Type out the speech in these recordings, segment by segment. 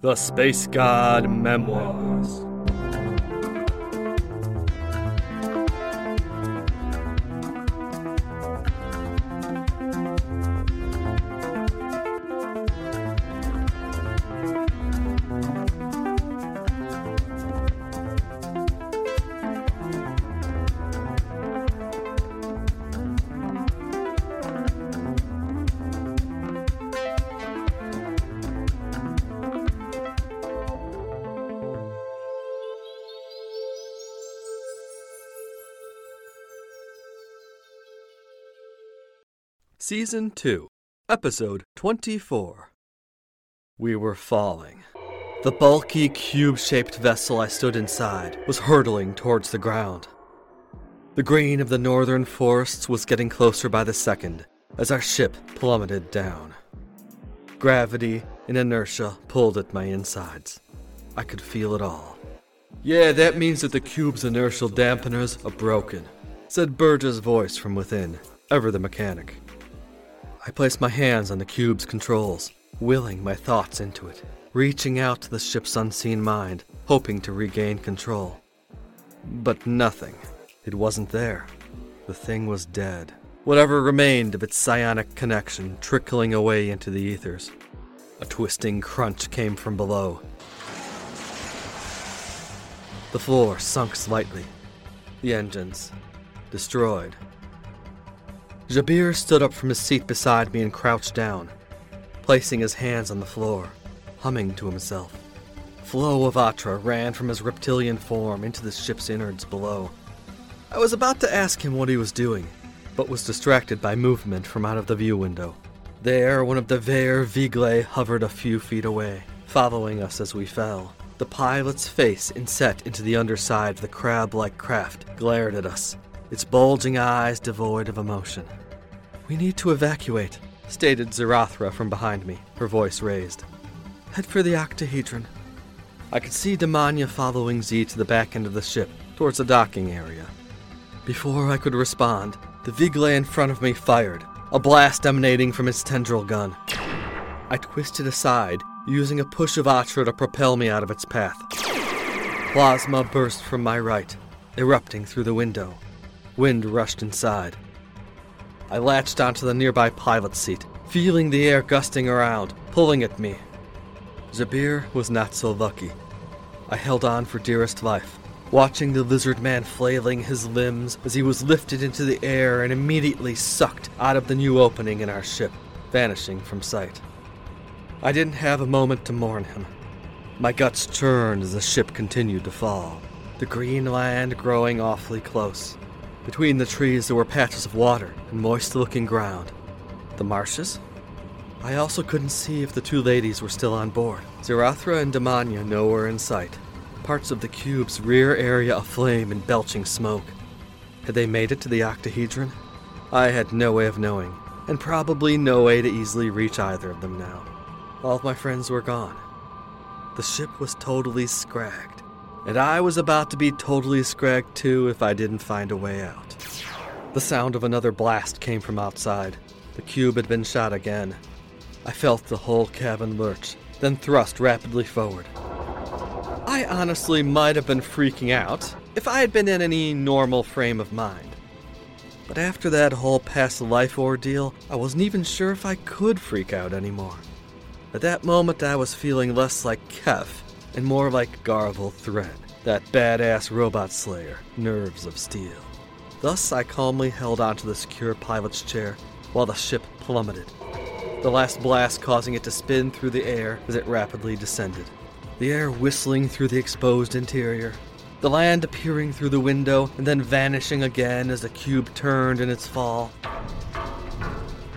The Space God Memoirs. Season 2, Episode 24. We were falling. The bulky, cube-shaped vessel I stood inside was hurtling towards the ground. The green of the northern forests was getting closer by the second as our ship plummeted down. Gravity and inertia pulled at my insides. I could feel it all. "Yeah, that means that the cube's inertial dampeners are broken," said Burgess' voice from within, ever the mechanic. I placed my hands on the cube's controls, willing my thoughts into it, reaching out to the ship's unseen mind, hoping to regain control. But nothing. It wasn't there. The thing was dead. Whatever remained of its psionic connection trickling away into the ethers. A twisting crunch came from below. The floor sunk slightly. The engines destroyed. Jabir stood up from his seat beside me and crouched down, placing his hands on the floor, humming to himself. A flow of Atra ran from his reptilian form into the ship's innards below. I was about to ask him what he was doing, but was distracted by movement from out of the view window. There, one of the Veyr Viglae hovered a few feet away, following us as we fell. The pilot's face inset into the underside of the crab-like craft glared at us, its bulging eyes devoid of emotion. "We need to evacuate," stated Xerathra from behind me, her voice raised. "Head for the octahedron." I could see Demania following Z to the back end of the ship, towards the docking area. Before I could respond, the Viglae in front of me fired, a blast emanating from its tendril gun. I twisted aside, using a push of Atra to propel me out of its path. Plasma burst from my right, erupting through the window. Wind rushed inside. I latched onto the nearby pilot's seat, feeling the air gusting around, pulling at me. Jabir was not so lucky. I held on for dearest life, watching the lizard man flailing his limbs as he was lifted into the air and immediately sucked out of the new opening in our ship, vanishing from sight. I didn't have a moment to mourn him. My guts churned as the ship continued to fall, the green land growing awfully close. Between the trees there were patches of water and moist-looking ground. The marshes? I also couldn't see if the two ladies were still on board. Xerathra and Demania nowhere in sight, parts of the cube's rear area aflame and belching smoke. Had they made it to the octahedron? I had no way of knowing, and probably no way to easily reach either of them now. All of my friends were gone. The ship was totally scragged. And I was about to be totally scragged too if I didn't find a way out. The sound of another blast came from outside. The cube had been shot again. I felt the whole cabin lurch, then thrust rapidly forward. I honestly might have been freaking out if I had been in any normal frame of mind. But after that whole past life ordeal, I wasn't even sure if I could freak out anymore. At that moment I was feeling less like Kef and more like Garvel Thread, that badass robot slayer, nerves of steel. Thus, I calmly held onto the secure pilot's chair while the ship plummeted, the last blast causing it to spin through the air as it rapidly descended. The air whistling through the exposed interior, the land appearing through the window and then vanishing again as the cube turned in its fall.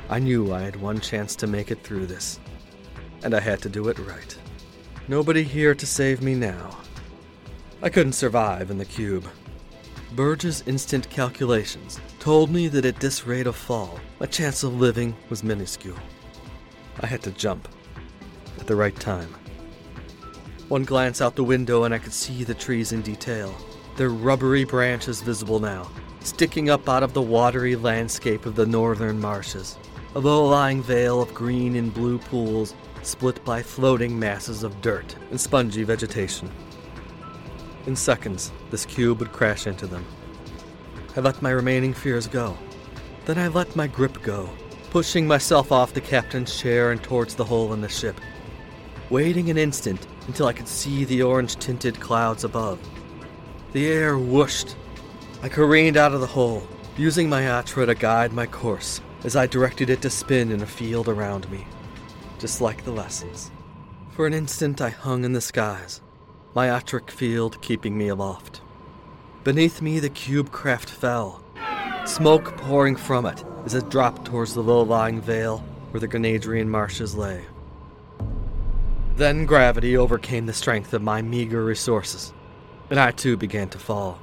I knew I had one chance to make it through this, and I had to do it right. Nobody here to save me now. I couldn't survive in the cube. Burgess' instant calculations told me that at this rate of fall, my chance of living was minuscule. I had to jump at the right time. One glance out the window and I could see the trees in detail, their rubbery branches visible now, sticking up out of the watery landscape of the northern marshes. A low-lying veil of green and blue pools split by floating masses of dirt and spongy vegetation. In seconds, this cube would crash into them. I let my remaining fears go. Then I let my grip go, pushing myself off the captain's chair and towards the hole in the ship, waiting an instant until I could see the orange-tinted clouds above. The air whooshed. I careened out of the hole, using my Atra to guide my course as I directed it to spin in a field around me, just like the lessons. For an instant I hung in the skies, my Atric field keeping me aloft. Beneath me the cube craft fell, smoke pouring from it as it dropped towards the low-lying vale where the Grenadrian marshes lay. Then gravity overcame the strength of my meager resources, and I too began to fall.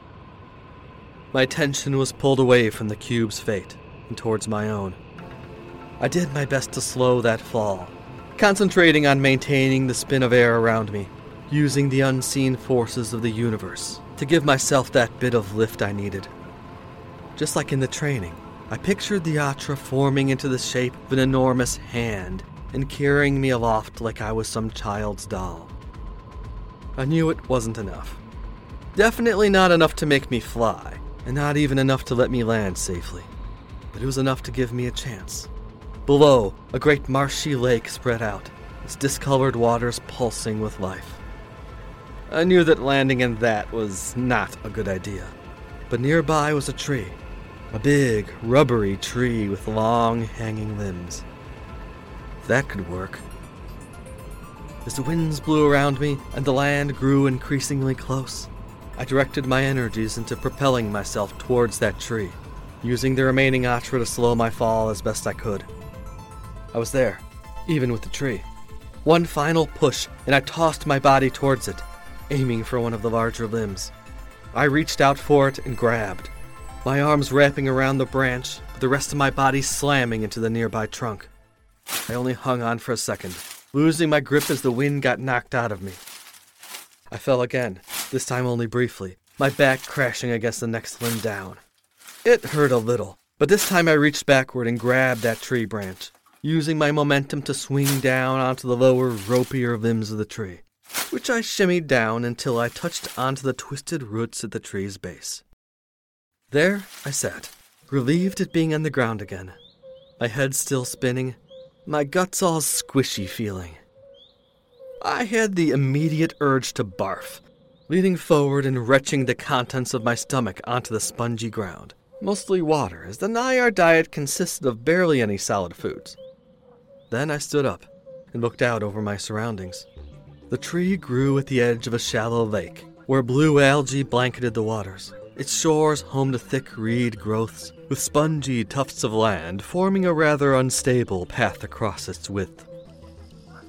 My attention was pulled away from the cube's fate and towards my own. I did my best to slow that fall, concentrating on maintaining the spin of air around me, using the unseen forces of the universe to give myself that bit of lift I needed. Just like in the training, I pictured the Atra forming into the shape of an enormous hand and carrying me aloft like I was some child's doll. I knew it wasn't enough. Definitely not enough to make me fly, and not even enough to let me land safely. But it was enough to give me a chance. Below, a great marshy lake spread out, its discolored waters pulsing with life. I knew that landing in that was not a good idea, but nearby was a tree, a big, rubbery tree with long, hanging limbs. That could work. As the winds blew around me and the land grew increasingly close, I directed my energies into propelling myself towards that tree, using the remaining Atra to slow my fall as best I could. I was there, even with the tree. One final push, and I tossed my body towards it, aiming for one of the larger limbs. I reached out for it and grabbed, my arms wrapping around the branch, with the rest of my body slamming into the nearby trunk. I only hung on for a second, losing my grip as the wind got knocked out of me. I fell again, this time only briefly, my back crashing against the next limb down. It hurt a little, but this time I reached backward and grabbed that tree branch, using my momentum to swing down onto the lower, ropier limbs of the tree, which I shimmied down until I touched onto the twisted roots at the tree's base. There I sat, relieved at being on the ground again, my head still spinning, my guts all squishy feeling. I had the immediate urge to barf, leaning forward and retching the contents of my stomach onto the spongy ground, mostly water, as the Nyar diet consisted of barely any solid foods. Then I stood up and looked out over my surroundings. The tree grew at the edge of a shallow lake, where blue algae blanketed the waters, its shores home to thick reed growths, with spongy tufts of land forming a rather unstable path across its width.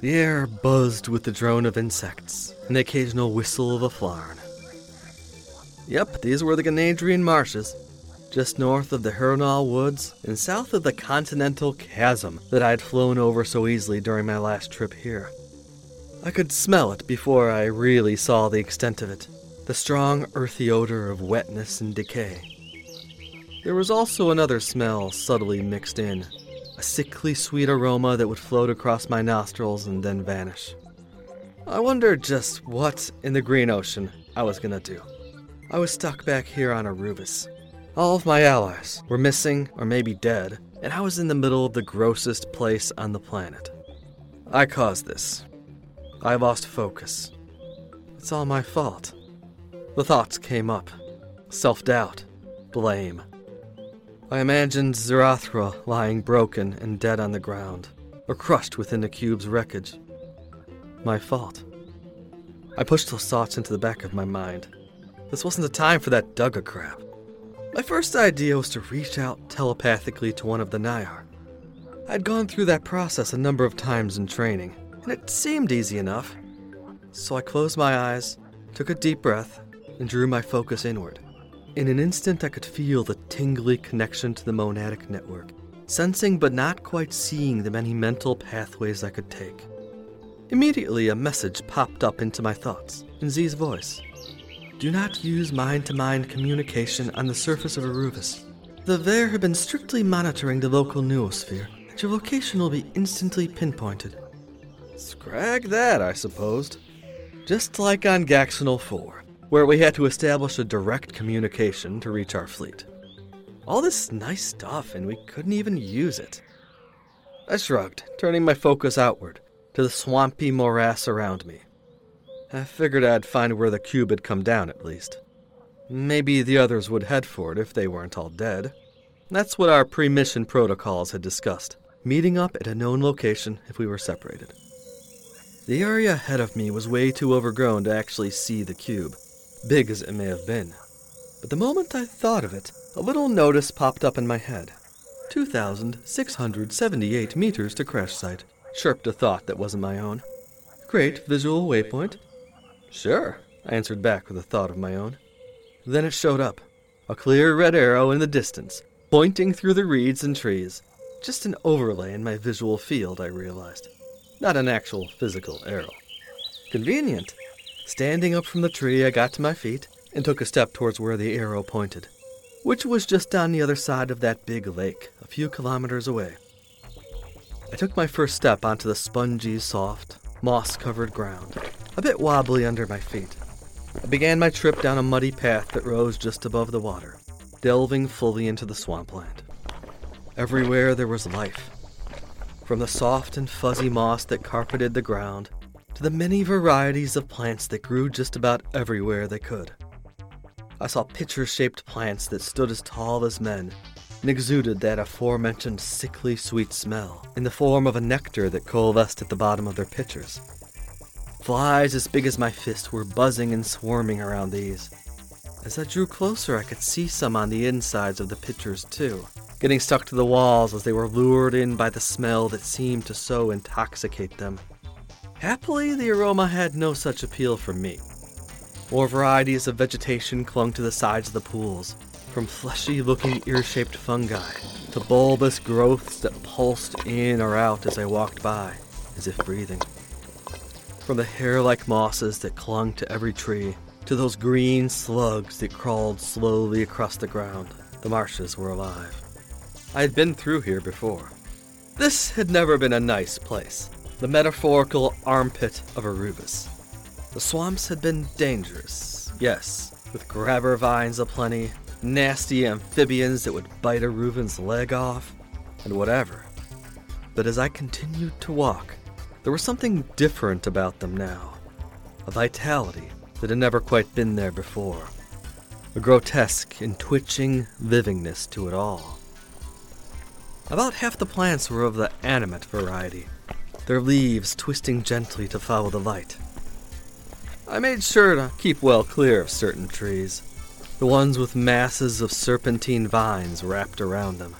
The air buzzed with the drone of insects and the occasional whistle of a flarn. Yep, these were the Ganadrian marshes, just north of the Hernal Woods and south of the continental chasm that I had flown over so easily during my last trip here. I could smell it before I really saw the extent of it, the strong earthy odor of wetness and decay. There was also another smell subtly mixed in, a sickly sweet aroma that would float across my nostrils and then vanish. I wondered just what in the green ocean I was gonna do. I was stuck back here on Aruvis. All of my allies were missing or maybe dead, and I was in the middle of the grossest place on the planet. I caused this. I lost focus. It's all my fault. The thoughts came up. Self-doubt. Blame. I imagined Xerathra lying broken and dead on the ground, or crushed within the cube's wreckage. My fault. I pushed those thoughts into the back of my mind. This wasn't the time for that Dugga crap. My first idea was to reach out telepathically to one of the Nyar. I'd gone through that process a number of times in training, and it seemed easy enough. So I closed my eyes, took a deep breath, and drew my focus inward. In an instant, I could feel the tingly connection to the monadic network, sensing but not quite seeing the many mental pathways I could take. Immediately, a message popped up into my thoughts, in Z's voice. Do not use mind-to-mind communication on the surface of Aruvis. The Veyr have been strictly monitoring the local noosphere, and your location will be instantly pinpointed. Scrag that, I supposed. Just like on Gaxonal 4, where we had to establish a direct communication to reach our fleet. All this nice stuff, and we couldn't even use it. I shrugged, turning my focus outward, to the swampy morass around me. I figured I'd find where the cube had come down, at least. Maybe the others would head for it if they weren't all dead. That's what our pre-mission protocols had discussed, meeting up at a known location if we were separated. The area ahead of me was way too overgrown to actually see the cube, big as it may have been. But the moment I thought of it, a little notice popped up in my head. 2,678 meters to crash site, chirped a thought that wasn't my own. Great visual waypoint. Sure, I answered back with a thought of my own. Then it showed up, a clear red arrow in the distance, pointing through the reeds and trees. Just an overlay in my visual field, I realized. Not an actual physical arrow. Convenient. Standing up from the tree, I got to my feet and took a step towards where the arrow pointed, which was just on the other side of that big lake, a few kilometers away. I took my first step onto the spongy, soft, moss-covered ground, a bit wobbly under my feet. I began my trip down a muddy path that rose just above the water, delving fully into the swampland. Everywhere there was life, from the soft and fuzzy moss that carpeted the ground to the many varieties of plants that grew just about everywhere they could. I saw pitcher-shaped plants that stood as tall as men and exuded that aforementioned sickly sweet smell in the form of a nectar that coalesced at the bottom of their pitchers. Flies as big as my fist were buzzing and swarming around these. As I drew closer, I could see some on the insides of the pitchers too, getting stuck to the walls as they were lured in by the smell that seemed to so intoxicate them. Happily, the aroma had no such appeal for me. More varieties of vegetation clung to the sides of the pools, from fleshy-looking ear-shaped fungi to bulbous growths that pulsed in or out as I walked by, as if breathing. From the hair-like mosses that clung to every tree to those green slugs that crawled slowly across the ground, the marshes were alive. I had been through here before. This had never been a nice place, the metaphorical armpit of Aruvis. The swamps had been dangerous, yes, with grabber vines aplenty, nasty amphibians that would bite a Reuven's leg off, and whatever. But as I continued to walk, there was something different about them now, a vitality that had never quite been there before, a grotesque and twitching livingness to it all. About half the plants were of the animate variety, their leaves twisting gently to follow the light. I made sure to keep well clear of certain trees, the ones with masses of serpentine vines wrapped around them.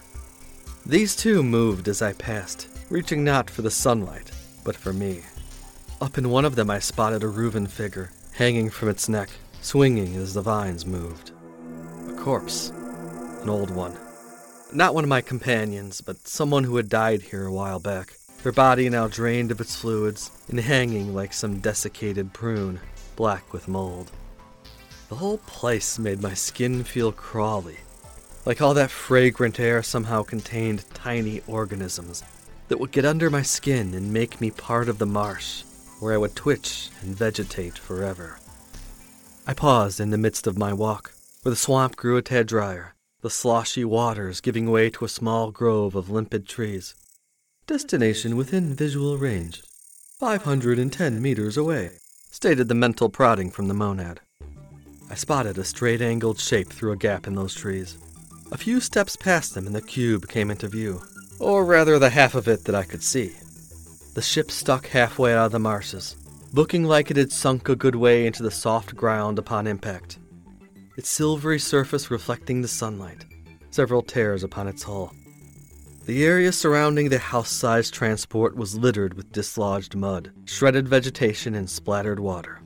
These too moved as I passed, reaching not for the sunlight, but for me. Up in one of them I spotted a Reuven figure, hanging from its neck, swinging as the vines moved. A corpse. An old one. Not one of my companions, but someone who had died here a while back, their body now drained of its fluids and hanging like some desiccated prune, black with mold. The whole place made my skin feel crawly, like all that fragrant air somehow contained tiny organisms that would get under my skin and make me part of the marsh, where I would twitch and vegetate forever. I paused in the midst of my walk, where the swamp grew a tad drier, the sloshy waters giving way to a small grove of limpid trees. Destination within visual range, 510 meters away, stated the mental prodding from the monad. I spotted a straight-angled shape through a gap in those trees. A few steps past them and the cube came into view, or rather the half of it that I could see. The ship stuck halfway out of the marshes, looking like it had sunk a good way into the soft ground upon impact, its silvery surface reflecting the sunlight, several tears upon its hull. The area surrounding the house-sized transport was littered with dislodged mud, shredded vegetation, and splattered water.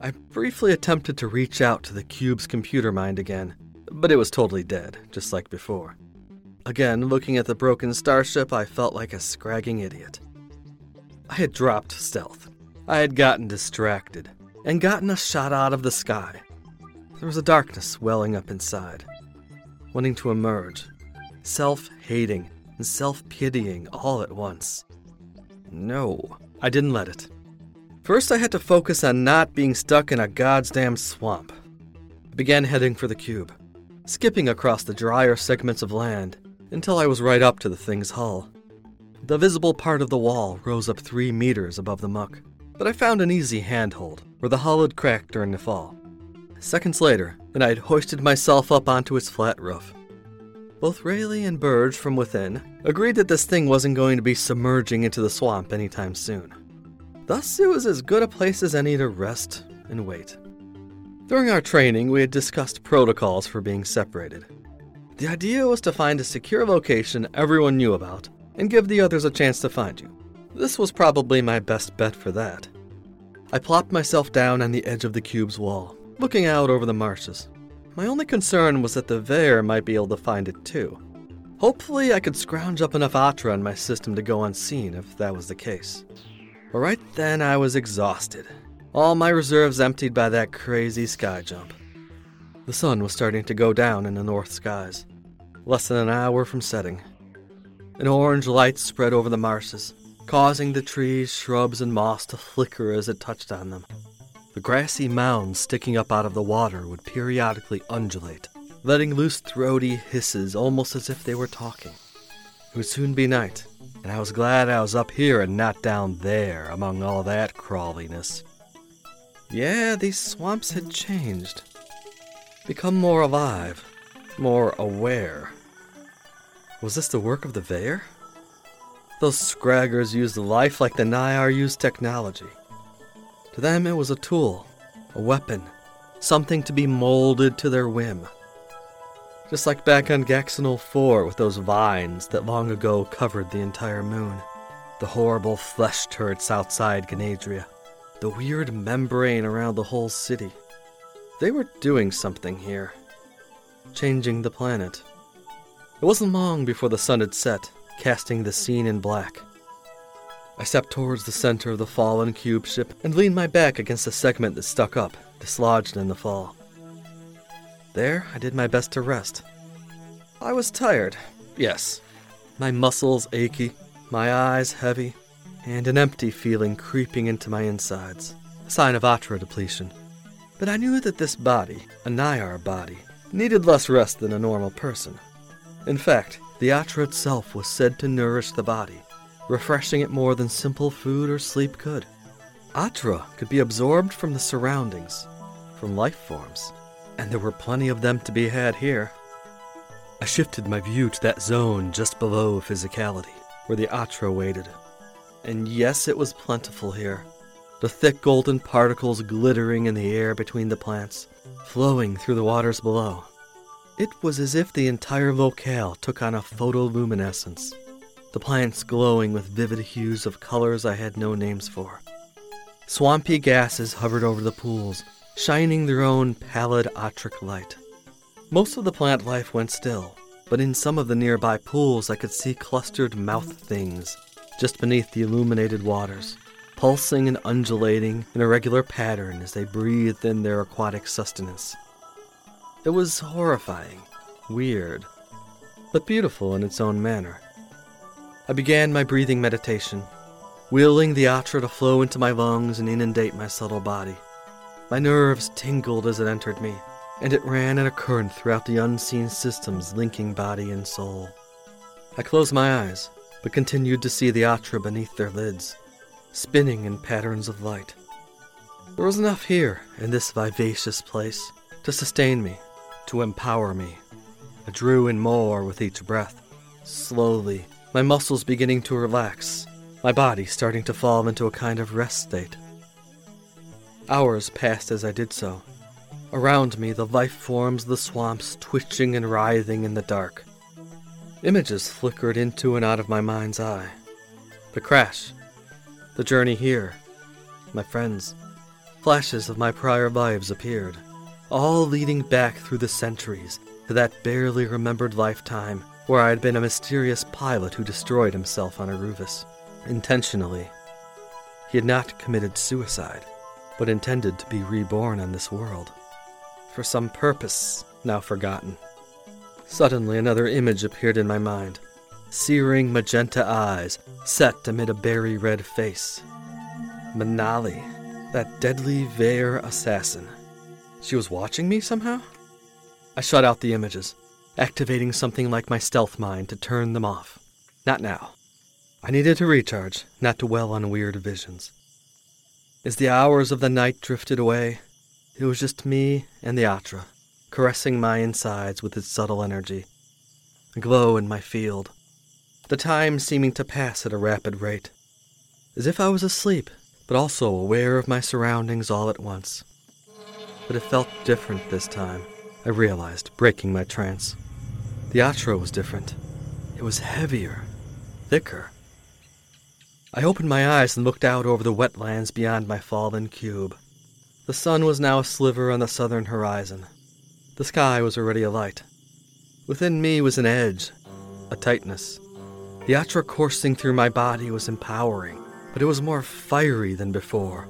I briefly attempted to reach out to the cube's computer mind again, but it was totally dead, just like before. Again, looking at the broken starship, I felt like a scragging idiot. I had dropped stealth. I had gotten distracted, and gotten a shot out of the sky. There was a darkness welling up inside, wanting to emerge, self-hating and self-pitying all at once. No, I didn't let it. First, I had to focus on not being stuck in a goddamn swamp. I began heading for the cube, skipping across the drier segments of land until I was right up to the thing's hull. The visible part of the wall rose up 3 meters above the muck, but I found an easy handhold where the hull had cracked during the fall. Seconds later, and I had hoisted myself up onto its flat roof. Both Rayleigh and Burge from within agreed that this thing wasn't going to be submerging into the swamp anytime soon. Thus, it was as good a place as any to rest and wait. During our training, we had discussed protocols for being separated. The idea was to find a secure location everyone knew about and give the others a chance to find you. This was probably my best bet for that. I plopped myself down on the edge of the cube's wall, looking out over the marshes. My only concern was that the Veyr might be able to find it too. Hopefully I could scrounge up enough Atra in my system to go unseen if that was the case. But right then I was exhausted, all my reserves emptied by that crazy sky jump. The sun was starting to go down in the north skies, less than an hour from setting. An orange light spread over the marshes, causing the trees, shrubs, and moss to flicker as it touched on them. The grassy mounds sticking up out of the water would periodically undulate, letting loose throaty hisses almost as if they were talking. It would soon be night, and I was glad I was up here and not down there among all that crawliness. Yeah, these swamps had changed. Become more alive, more aware. Was this the work of the Veyr? Those scraggers used life like the Nyar used technology. To them, it was a tool, a weapon, something to be molded to their whim. Just like back on Gaxonal 4 with those vines that long ago covered the entire moon, the horrible flesh turrets outside Ganadria, the weird membrane around the whole city. They were doing something here, changing the planet. It wasn't long before the sun had set, casting the scene in black. I stepped towards the center of the fallen cube ship and leaned my back against a segment that stuck up, dislodged in the fall. There, I did my best to rest. I was tired, yes. My muscles achy, my eyes heavy, and an empty feeling creeping into my insides, a sign of Atra depletion. But I knew that this body, a Nyar body, needed less rest than a normal person. In fact, the Atra itself was said to nourish the body, refreshing it more than simple food or sleep could. Atra could be absorbed from the surroundings, from life forms, and there were plenty of them to be had here. I shifted my view to that zone just below physicality, where the Atra waited. And yes, it was plentiful here, the thick golden particles glittering in the air between the plants, flowing through the waters below. It was as if the entire locale took on a photoluminescence, the plants glowing with vivid hues of colors I had no names for. Swampy gases hovered over the pools, shining their own pallid Atric light. Most of the plant life went still, but in some of the nearby pools I could see clustered mouth things just beneath the illuminated waters, pulsing and undulating in a regular pattern as they breathed in their aquatic sustenance. It was horrifying, weird, but beautiful in its own manner. I began my breathing meditation, willing the Atra to flow into my lungs and inundate my subtle body. My nerves tingled as it entered me, and it ran in a current throughout the unseen systems linking body and soul. I closed my eyes, but continued to see the Atra beneath their lids, spinning in patterns of light. There was enough here, in this vivacious place, to sustain me, to empower me. I drew in more with each breath, slowly, my muscles beginning to relax, my body starting to fall into a kind of rest state. Hours passed as I did so. Around me, the life forms of the swamps twitching and writhing in the dark. Images flickered into and out of my mind's eye. The crash, the journey here, my friends. Flashes of my prior lives appeared, all leading back through the centuries to that barely remembered lifetime where I had been a mysterious pilot who destroyed himself on Aruvis, intentionally. He had not committed suicide, but intended to be reborn on this world, for some purpose now forgotten. Suddenly another image appeared in my mind, searing magenta eyes set amid a berry red face. Manali, that deadly Veyr assassin. She was watching me somehow? I shut out the images, activating something like my stealth mind to turn them off. Not now. I needed to recharge, not to dwell on weird visions. As the hours of the night drifted away, it was just me and the Atra, caressing my insides with its subtle energy, a glow in my field, the time seeming to pass at a rapid rate, as if I was asleep, but also aware of my surroundings all at once. But it felt different this time, I realized, breaking my trance. The Atra was different. It was heavier, thicker. I opened my eyes and looked out over the wetlands beyond my fallen cube. The sun was now a sliver on the southern horizon. The sky was already alight. Within me was an edge, a tightness. The Atra coursing through my body was empowering, but it was more fiery than before,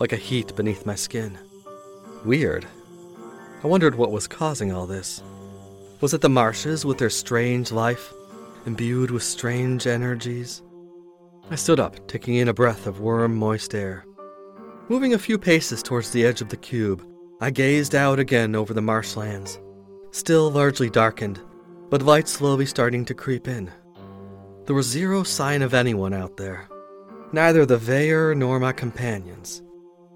like a heat beneath my skin. Weird. I wondered what was causing all this. Was it the marshes with their strange life, imbued with strange energies? I stood up, taking in a breath of warm, moist air. Moving a few paces towards the edge of the cube, I gazed out again over the marshlands, still largely darkened, but light slowly starting to creep in. There was zero sign of anyone out there, neither the Veyr nor my companions.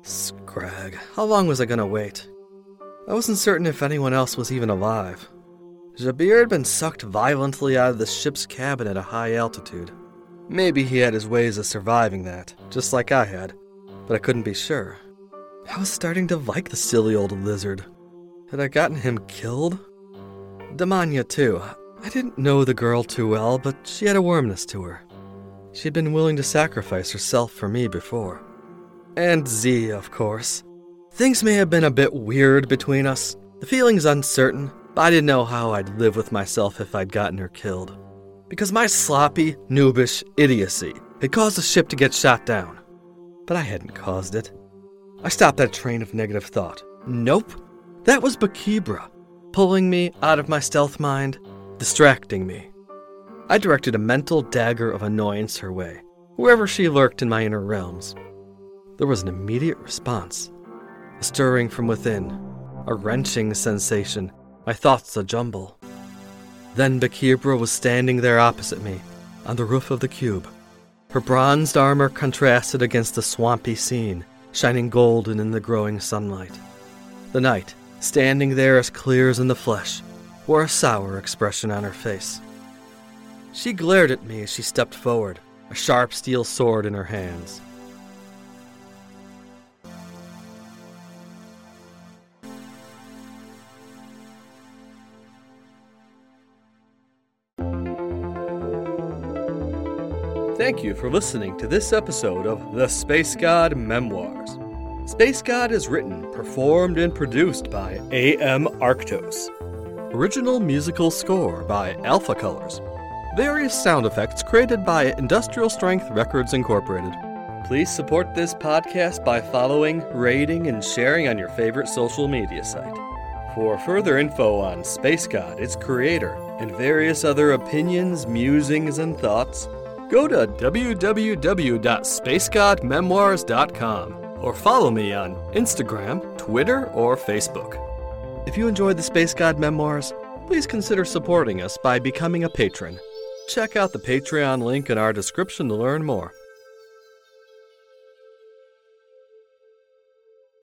Scrag, how long was I going to wait? I wasn't certain if anyone else was even alive. Jabir had been sucked violently out of the ship's cabin at a high altitude. Maybe he had his ways of surviving that, just like I had, but I couldn't be sure. I was starting to like the silly old lizard. Had I gotten him killed? Demania, too. I didn't know the girl too well, but she had a warmness to her. She had been willing to sacrifice herself for me before. And Z, of course. Things may have been a bit weird between us. The feeling's uncertain, but I didn't know how I'd live with myself if I'd gotten her killed. Because my sloppy, noobish idiocy had caused the ship to get shot down. But I hadn't caused it. I stopped that train of negative thought. Nope. That was Bakibra, pulling me out of my stealth mind, distracting me. I directed a mental dagger of annoyance her way, wherever she lurked in my inner realms. There was an immediate response. A stirring from within, a wrenching sensation, my thoughts a jumble. Then Bakibra was standing there opposite me, on the roof of the cube. Her bronzed armor contrasted against the swampy scene, shining golden in the growing sunlight. The knight, standing there as clear as in the flesh, wore a sour expression on her face. She glared at me as she stepped forward, a sharp steel sword in her hands. Thank you for listening to this episode of The Space God Memoirs. Space God is written, performed, and produced by A.M. Arktos. Original musical score by Alpha Colors. Various sound effects created by Industrial Strength Records Incorporated. Please support this podcast by following, rating, and sharing on your favorite social media site. For further info on Space God, its creator, and various other opinions, musings, and thoughts, go to www.spacegodmemoirs.com or follow me on Instagram, Twitter, or Facebook. If you enjoyed the Space God Memoirs, please consider supporting us by becoming a patron. Check out the Patreon link in our description to learn more.